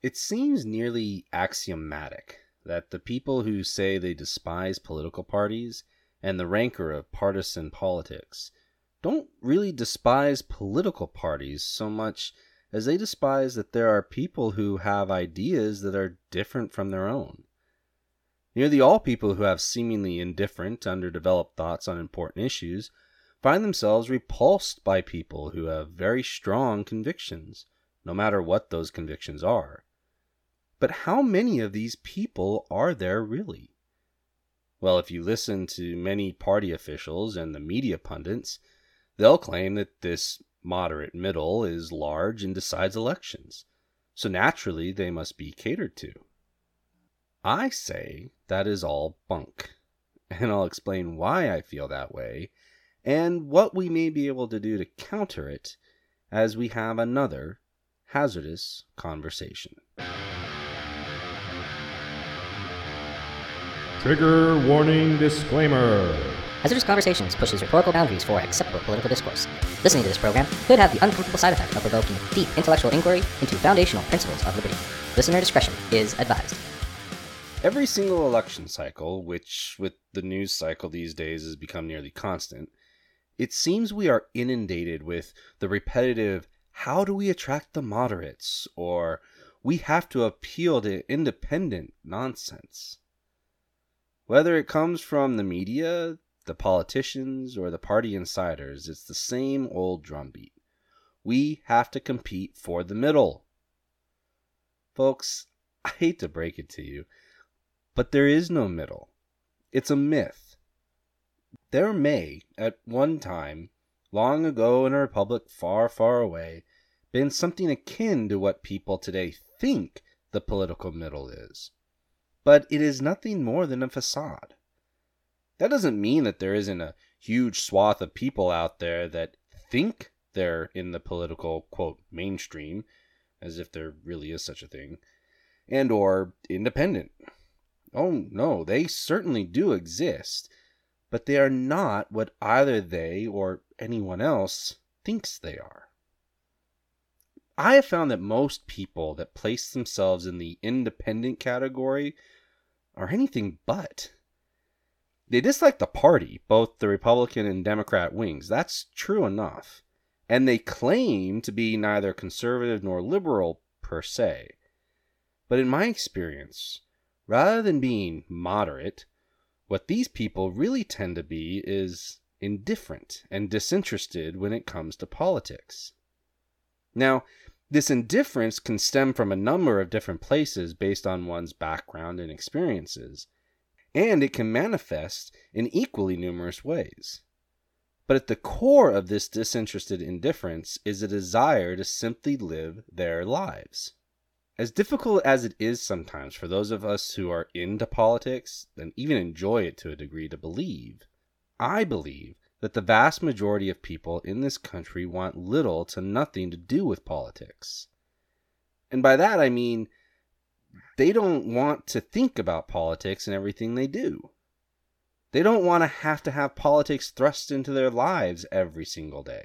It seems nearly axiomatic that the people who say they despise political parties and the rancor of partisan politics don't really despise political parties so much as they despise that there are people who have ideas that are different from their own. Nearly all people who have seemingly indifferent, underdeveloped thoughts on important issues find themselves repulsed by people who have very strong convictions, no matter what those convictions are. But how many of these people are there really? Well, if you listen to many party officials and the media pundits, they'll claim that this moderate middle is large and decides elections, so naturally they must be catered to. I say that is all bunk, and I'll explain why I feel that way and what we may be able to do to counter it as we have another hazardous conversation. Trigger warning disclaimer. Hazardous Conversations pushes rhetorical boundaries for acceptable political discourse. Listening to this program could have the uncomfortable side effect of provoking deep intellectual inquiry into foundational principles of liberty. Listener discretion is advised. Every single election cycle, which with the news cycle these days has become nearly constant, it seems we are inundated with the repetitive, how do we attract the moderates, or we have to appeal to independent nonsense. Whether it comes from the media, the politicians, or the party insiders, it's the same old drumbeat. We have to compete for the middle. Folks, I hate to break it to you, but there is no middle. It's a myth. There may, at one time, long ago in a republic far, far away, been something akin to what people today think the political middle is. But it is nothing more than a facade. That doesn't mean that there isn't a huge swath of people out there that think they're in the political, quote, mainstream, as if there really is such a thing, and or independent. Oh no, they certainly do exist, but they are not what either they or anyone else thinks they are. I have found that most people that place themselves in the independent category are anything but. They dislike the party, both the Republican and Democrat wings. That's true enough. And they claim to be neither conservative nor liberal per se. But in my experience, rather than being moderate, what these people really tend to be is indifferent and disinterested when it comes to politics. Now, this indifference can stem from a number of different places based on one's background and experiences, and it can manifest in equally numerous ways. But at the core of this disinterested indifference is a desire to simply live their lives. As difficult as it is sometimes for those of us who are into politics, and even enjoy it to a degree, to believe, I believe that the vast majority of people in this country want little to nothing to do with politics. And by that I mean, they don't want to think about politics in everything they do. They don't want to have politics thrust into their lives every single day.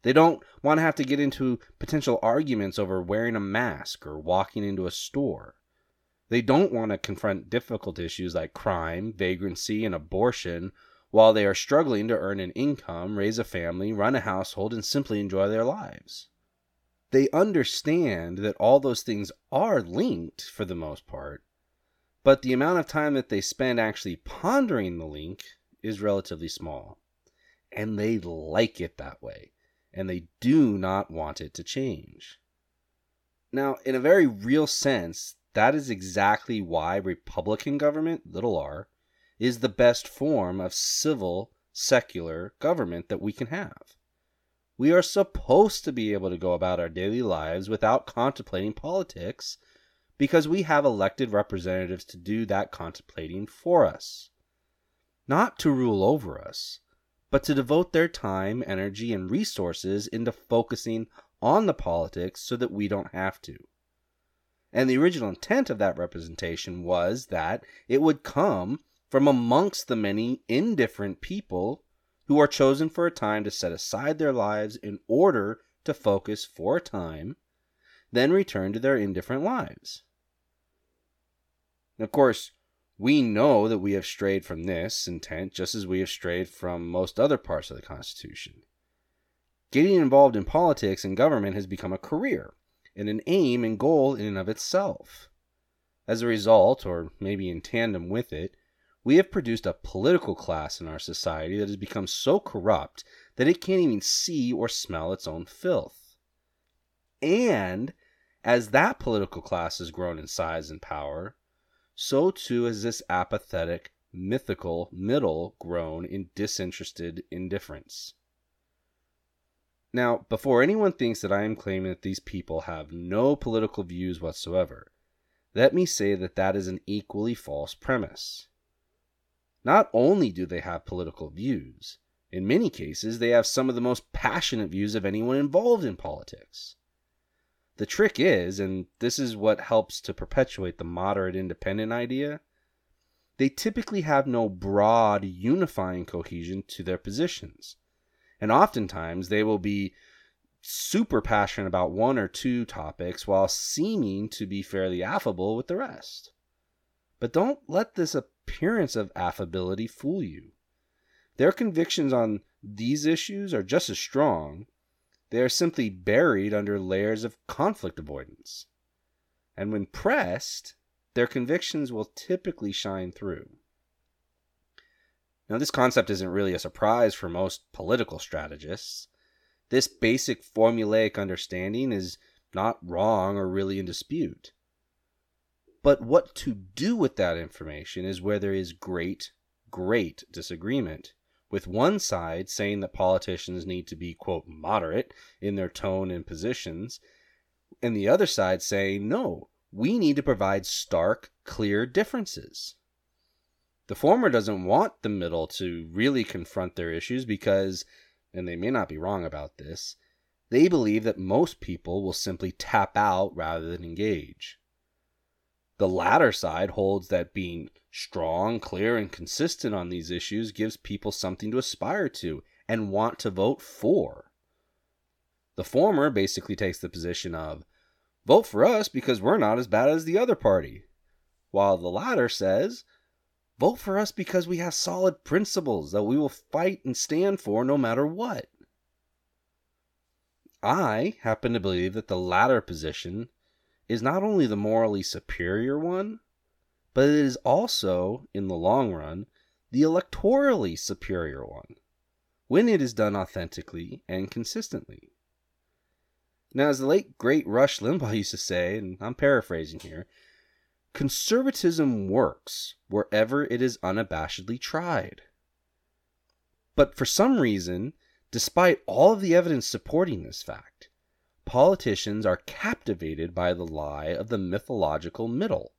They don't want to have to get into potential arguments over wearing a mask or walking into a store. They don't want to confront difficult issues like crime, vagrancy, and abortion while they are struggling to earn an income, raise a family, run a household, and simply enjoy their lives. They understand that all those things are linked for the most part, but the amount of time that they spend actually pondering the link is relatively small. And they like it that way, and they do not want it to change. Now, in a very real sense, that is exactly why Republican government, little r, is the best form of civil, secular government that we can have. We are supposed to be able to go about our daily lives without contemplating politics because we have elected representatives to do that contemplating for us. Not to rule over us, but to devote their time, energy, and resources into focusing on the politics so that we don't have to. And the original intent of that representation was that it would come from amongst the many indifferent people who are chosen for a time to set aside their lives in order to focus for a time, then return to their indifferent lives. Of course, we know that we have strayed from this intent just as we have strayed from most other parts of the Constitution. Getting involved in politics and government has become a career, and an aim and goal in and of itself. As a result, or maybe in tandem with it, we have produced a political class in our society that has become so corrupt that it can't even see or smell its own filth. And as that political class has grown in size and power, so too has this apathetic, mythical middle grown in disinterested indifference. Now, before anyone thinks that I am claiming that these people have no political views whatsoever, let me say that that is an equally false premise. Not only do they have political views, in many cases they have some of the most passionate views of anyone involved in politics. The trick is, and this is what helps to perpetuate the moderate independent idea, they typically have no broad unifying cohesion to their positions, and oftentimes they will be super passionate about one or two topics while seeming to be fairly affable with the rest. But don't let this appearance of affability fool you. Their convictions on these issues are just as strong. They are simply buried under layers of conflict avoidance. And when pressed, their convictions will typically shine through. Now, this concept isn't really a surprise for most political strategists. This basic formulaic understanding is not wrong or really in dispute. But what to do with that information is where there is great disagreement, with one side saying that politicians need to be, quote, moderate in their tone and positions, and the other side saying, no, we need to provide stark, clear differences. The former doesn't want the middle to really confront their issues because, and they may not be wrong about this, they believe that most people will simply tap out rather than engage. The latter side holds that being strong, clear, and consistent on these issues gives people something to aspire to and want to vote for. The former basically takes the position of, vote for us because we're not as bad as the other party, while the latter says, vote for us because we have solid principles that we will fight and stand for no matter what. I happen to believe that the latter position is not only the morally superior one, but it is also, in the long run, the electorally superior one, when it is done authentically and consistently. Now, as the late great Rush Limbaugh used to say, and I'm paraphrasing here, conservatism works wherever it is unabashedly tried. But for some reason, despite all of the evidence supporting this fact, politicians are captivated by the lie of the mythological middle,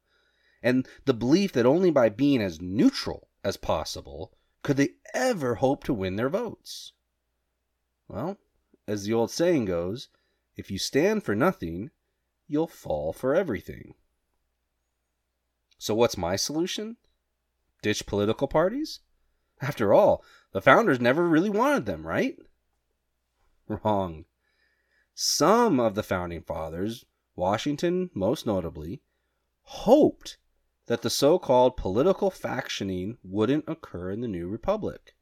and the belief that only by being as neutral as possible could they ever hope to win their votes. Well, as the old saying goes, if you stand for nothing, you'll fall for everything. So what's my solution? Ditch political parties? After all, the founders never really wanted them, right? Wrong. Some of the founding fathers, Washington most notably, hoped that the so-called political factioning wouldn't occur in the new republic.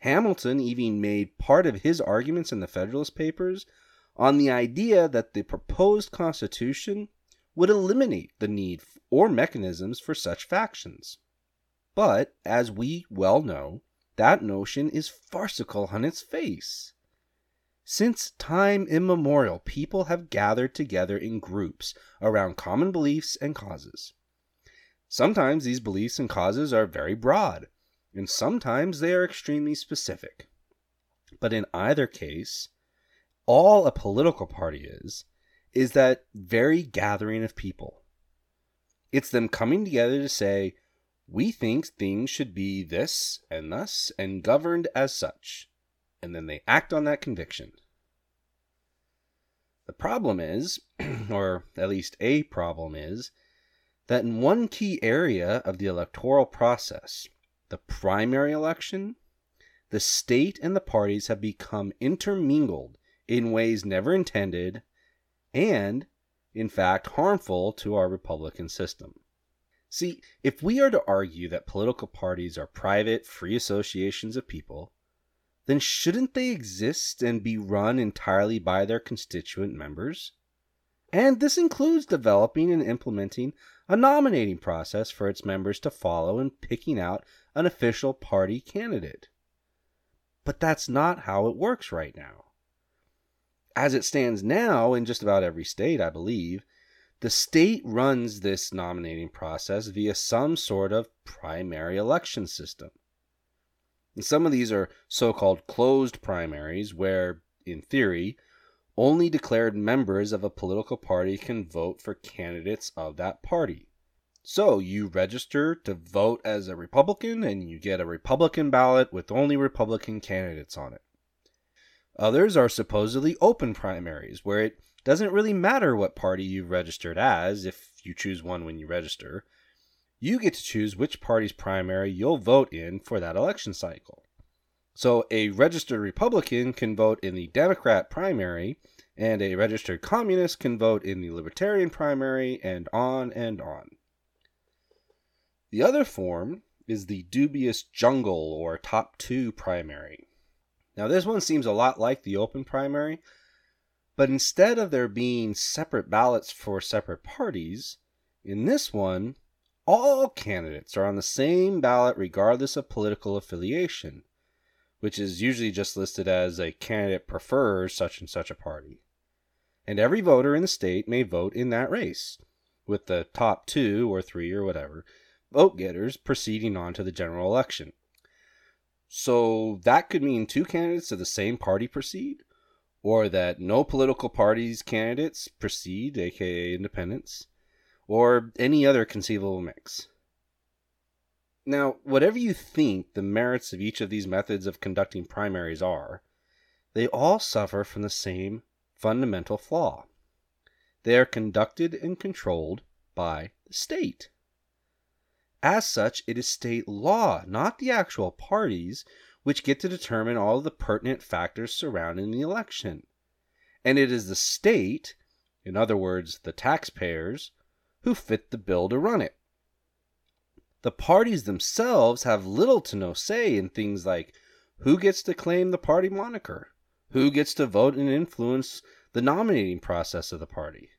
Hamilton even made part of his arguments in the Federalist Papers on the idea that the proposed Constitution would eliminate the need or mechanisms for such factions. But, as we well know, that notion is farcical on its face. Since time immemorial, people have gathered together in groups around common beliefs and causes. Sometimes these beliefs and causes are very broad, and sometimes they are extremely specific. But in either case, all a political party is that very gathering of people. It's them coming together to say, we think things should be this and thus and governed as such, and then they act on that conviction. The problem is, or at least a problem is, that in one key area of the electoral process, the primary election, the state and the parties have become intermingled in ways never intended, and in fact, harmful to our Republican system. See, if we are to argue that political parties are private, free associations of people, then shouldn't they exist and be run entirely by their constituent members? And this includes developing and implementing a nominating process for its members to follow and picking out an official party candidate. But that's not how it works right now. As it stands now, in just about every state, I believe, the state runs this nominating process via some sort of primary election system. And some of these are so-called closed primaries where, in theory, only declared members of a political party can vote for candidates of that party. So you register to vote as a Republican and you get a Republican ballot with only Republican candidates on it. Others are supposedly open primaries where it doesn't really matter what party you've registered as if you choose one when you register. You get to choose which party's primary you'll vote in for that election cycle. So a registered Republican can vote in the Democrat primary, and a registered communist can vote in the Libertarian primary, and on and on. The other form is the dubious jungle or top two primary. Now this one seems a lot like the open primary, but instead of there being separate ballots for separate parties, in this one, all candidates are on the same ballot regardless of political affiliation, which is usually just listed as a candidate prefers such and such a party. And every voter in the state may vote in that race, with the top two or three or whatever vote-getters proceeding on to the general election. So that could mean two candidates of the same party proceed, or that no political party's candidates proceed, aka independents, or any other conceivable mix. Now, whatever you think the merits of each of these methods of conducting primaries are, they all suffer from the same fundamental flaw. They are conducted and controlled by the state. As such, it is state law, not the actual parties, which get to determine all of the pertinent factors surrounding the election. And it is the state, in other words, the taxpayers, who fit the bill to run it. The parties themselves have little to no say in things like who gets to claim the party moniker, who gets to vote and influence the nominating process of the party.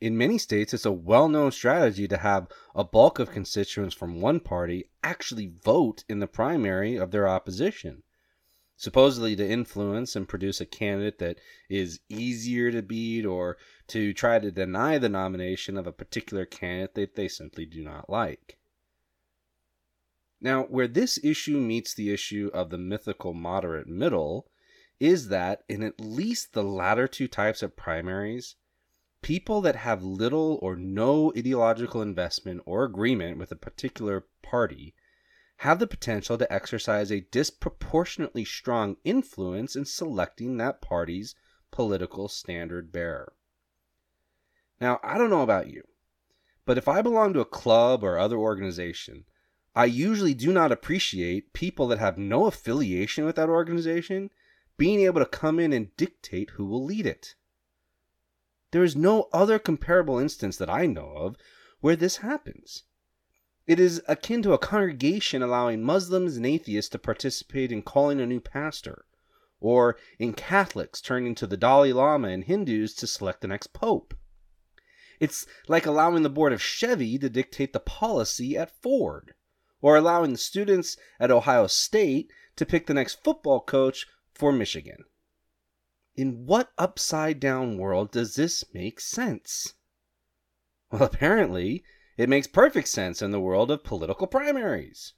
In many states, it's a well-known strategy to have a bulk of constituents from one party actually vote in the primary of their opposition, supposedly to influence and produce a candidate that is easier to beat or to try to deny the nomination of a particular candidate that they simply do not like. Now, where this issue meets the issue of the mythical moderate middle is that, in at least the latter two types of primaries, people that have little or no ideological investment or agreement with a particular party have the potential to exercise a disproportionately strong influence in selecting that party's political standard bearer. Now, I don't know about you, but if I belong to a club or other organization, I usually do not appreciate people that have no affiliation with that organization being able to come in and dictate who will lead it. There is no other comparable instance that I know of where this happens. It is akin to a congregation allowing Muslims and atheists to participate in calling a new pastor, or in Catholics turning to the Dalai Lama and Hindus to select the next pope. It's like allowing the board of Chevy to dictate the policy at Ford, or allowing the students at Ohio State to pick the next football coach for Michigan. In what upside-down world does this make sense? Well, apparently, it makes perfect sense in the world of political primaries.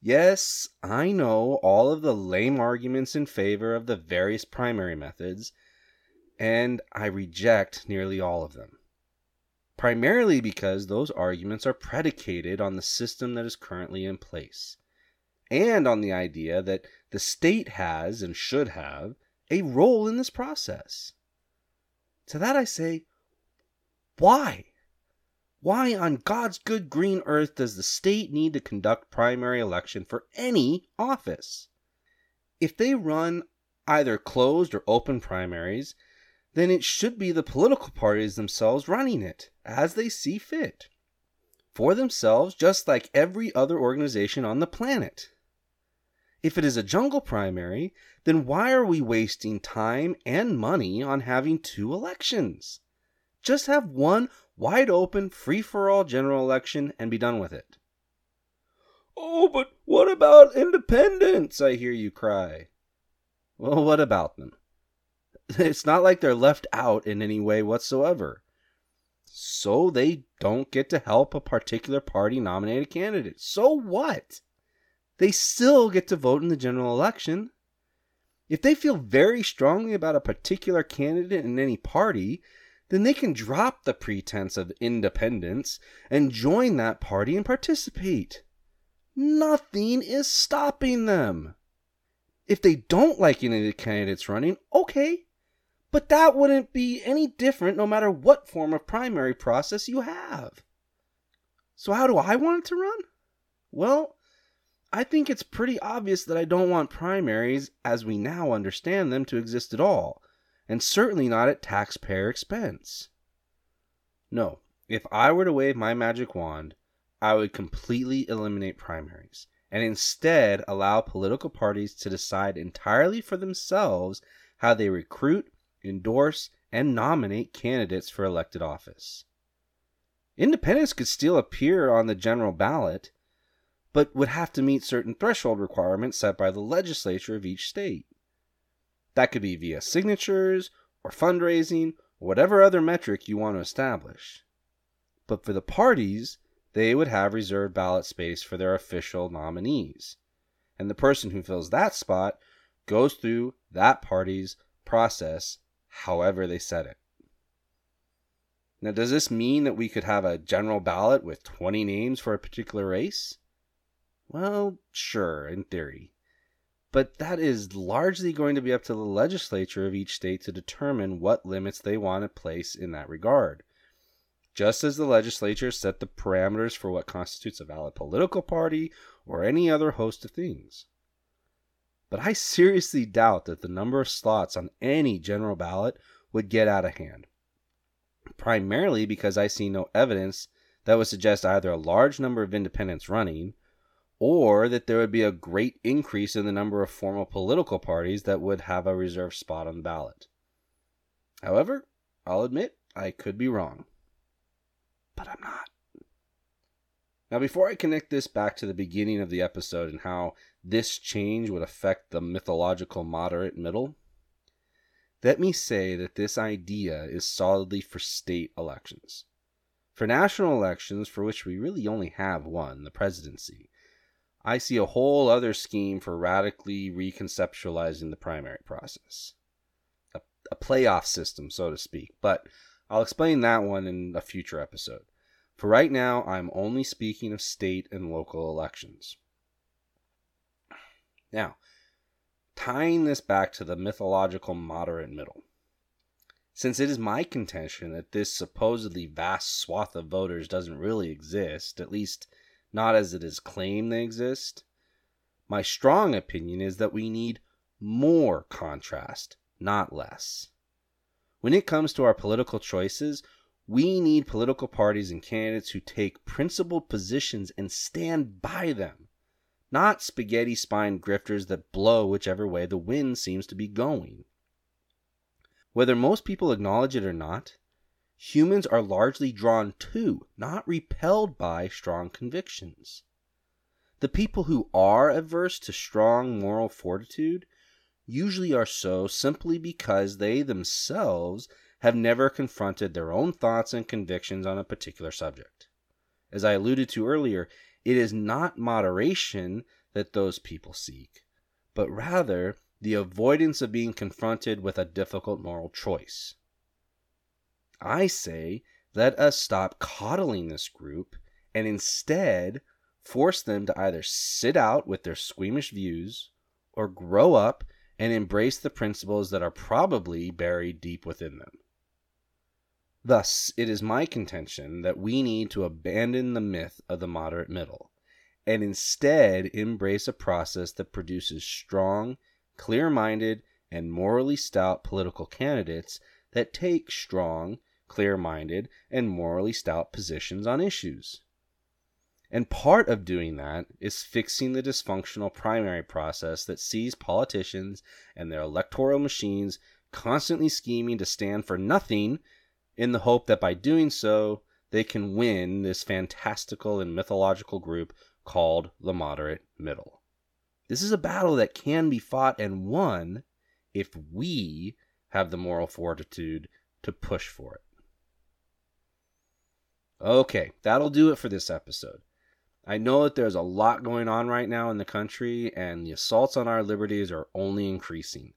Yes, I know all of the lame arguments in favor of the various primary methods, and I reject nearly all of them. Primarily because those arguments are predicated on the system that is currently in place, and on the idea that the state has, and should have, a role in this process. To that I say, why? Why on God's good green earth does the state need to conduct primary election for any office? If they run either closed or open primaries, then it should be the political parties themselves running it, as they see fit, for themselves, just like every other organization on the planet. If it is a jungle primary, then why are we wasting time and money on having two elections? Just have one wide-open, free-for-all general election and be done with it. Oh, but what about independents? I hear you cry. Well, what about them? It's not like they're left out in any way whatsoever. So they don't get to help a particular party nominate a candidate. So what? They still get to vote in the general election. If they feel very strongly about a particular candidate in any party, then they can drop the pretense of independence and join that party and participate. Nothing is stopping them. If they don't like any of the candidates running, okay, but that wouldn't be any different no matter what form of primary process you have. So how do I want it to run? Well, I think it's pretty obvious that I don't want primaries, as we now understand them, to exist at all, and certainly not at taxpayer expense. No, if I were to wave my magic wand, I would completely eliminate primaries, and instead allow political parties to decide entirely for themselves how they recruit, endorse, and nominate candidates for elected office. Independents could still appear on the general ballot, but would have to meet certain threshold requirements set by the legislature of each state. That could be via signatures, or fundraising, or whatever other metric you want to establish. But for the parties, they would have reserved ballot space for their official nominees. And the person who fills that spot goes through that party's process, however they set it. Now, does this mean that we could have a general ballot with 20 names for a particular race? Well, sure, in theory. But that is largely going to be up to the legislature of each state to determine what limits they want to place in that regard. Just as the legislature set the parameters for what constitutes a valid political party or any other host of things. But I seriously doubt that the number of slots on any general ballot would get out of hand, primarily because I see no evidence that would suggest either a large number of independents running, or that there would be a great increase in the number of formal political parties that would have a reserved spot on the ballot. However, I'll admit I could be wrong. But I'm not. Now, before I connect this back to the beginning of the episode and how this change would affect the mythological moderate middle, let me say that this idea is solidly for state elections. For national elections, for which we really only have one, the presidency, I see a whole other scheme for radically reconceptualizing the primary process. A playoff system, so to speak, but I'll explain that one in a future episode. For right now, I'm only speaking of state and local elections. Now, tying this back to the mythological moderate middle. Since it is my contention that this supposedly vast swath of voters doesn't really exist, at least not as it is claimed they exist, my strong opinion is that we need more contrast, not less. When it comes to our political choices, we need political parties and candidates who take principled positions and stand by them, not spaghetti-spined grifters that blow whichever way the wind seems to be going. Whether most people acknowledge it or not, humans are largely drawn to, not repelled by, strong convictions. The people who are averse to strong moral fortitude usually are so simply because they themselves have never confronted their own thoughts and convictions on a particular subject. As I alluded to earlier, it is not moderation that those people seek, but rather the avoidance of being confronted with a difficult moral choice. I say, let us stop coddling this group and instead force them to either sit out with their squeamish views or grow up and embrace the principles that are probably buried deep within them. Thus, it is my contention that we need to abandon the myth of the moderate middle and instead embrace a process that produces strong, clear-minded, and morally stout political candidates that take strong, clear-minded, and morally stout positions on issues. And part of doing that is fixing the dysfunctional primary process that sees politicians and their electoral machines constantly scheming to stand for nothing in the hope that by doing so, they can win this fantastical and mythological group called the moderate middle. This is a battle that can be fought and won if we have the moral fortitude to push for it. Okay, that'll do it for this episode. I know that there's a lot going on right now in the country, and the assaults on our liberties are only increasing.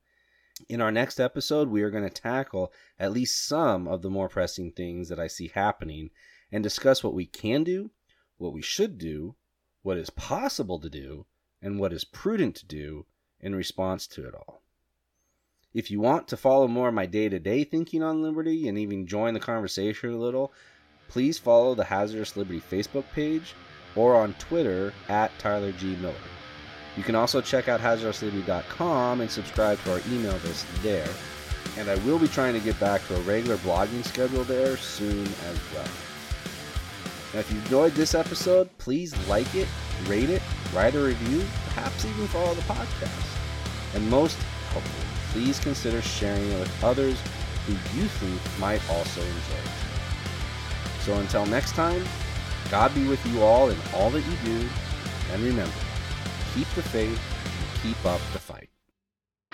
In our next episode, we are going to tackle at least some of the more pressing things that I see happening and discuss what we can do, what we should do, what is possible to do, and what is prudent to do in response to it all. If you want to follow more of my day-to-day thinking on liberty and even join the conversation a little, please follow the Hazardous Liberty Facebook page, or on Twitter at Tyler G. Miller. You can also check out hazardousliberty.com and subscribe to our email list there. And I will be trying to get back to a regular blogging schedule there soon as well. Now, if you enjoyed this episode, please like it, rate it, write a review, perhaps even follow the podcast. And most helpful, please consider sharing it with others who you think might also enjoy it. So until next time, God be with you all in all that you do, and remember, keep the faith and keep up the fight.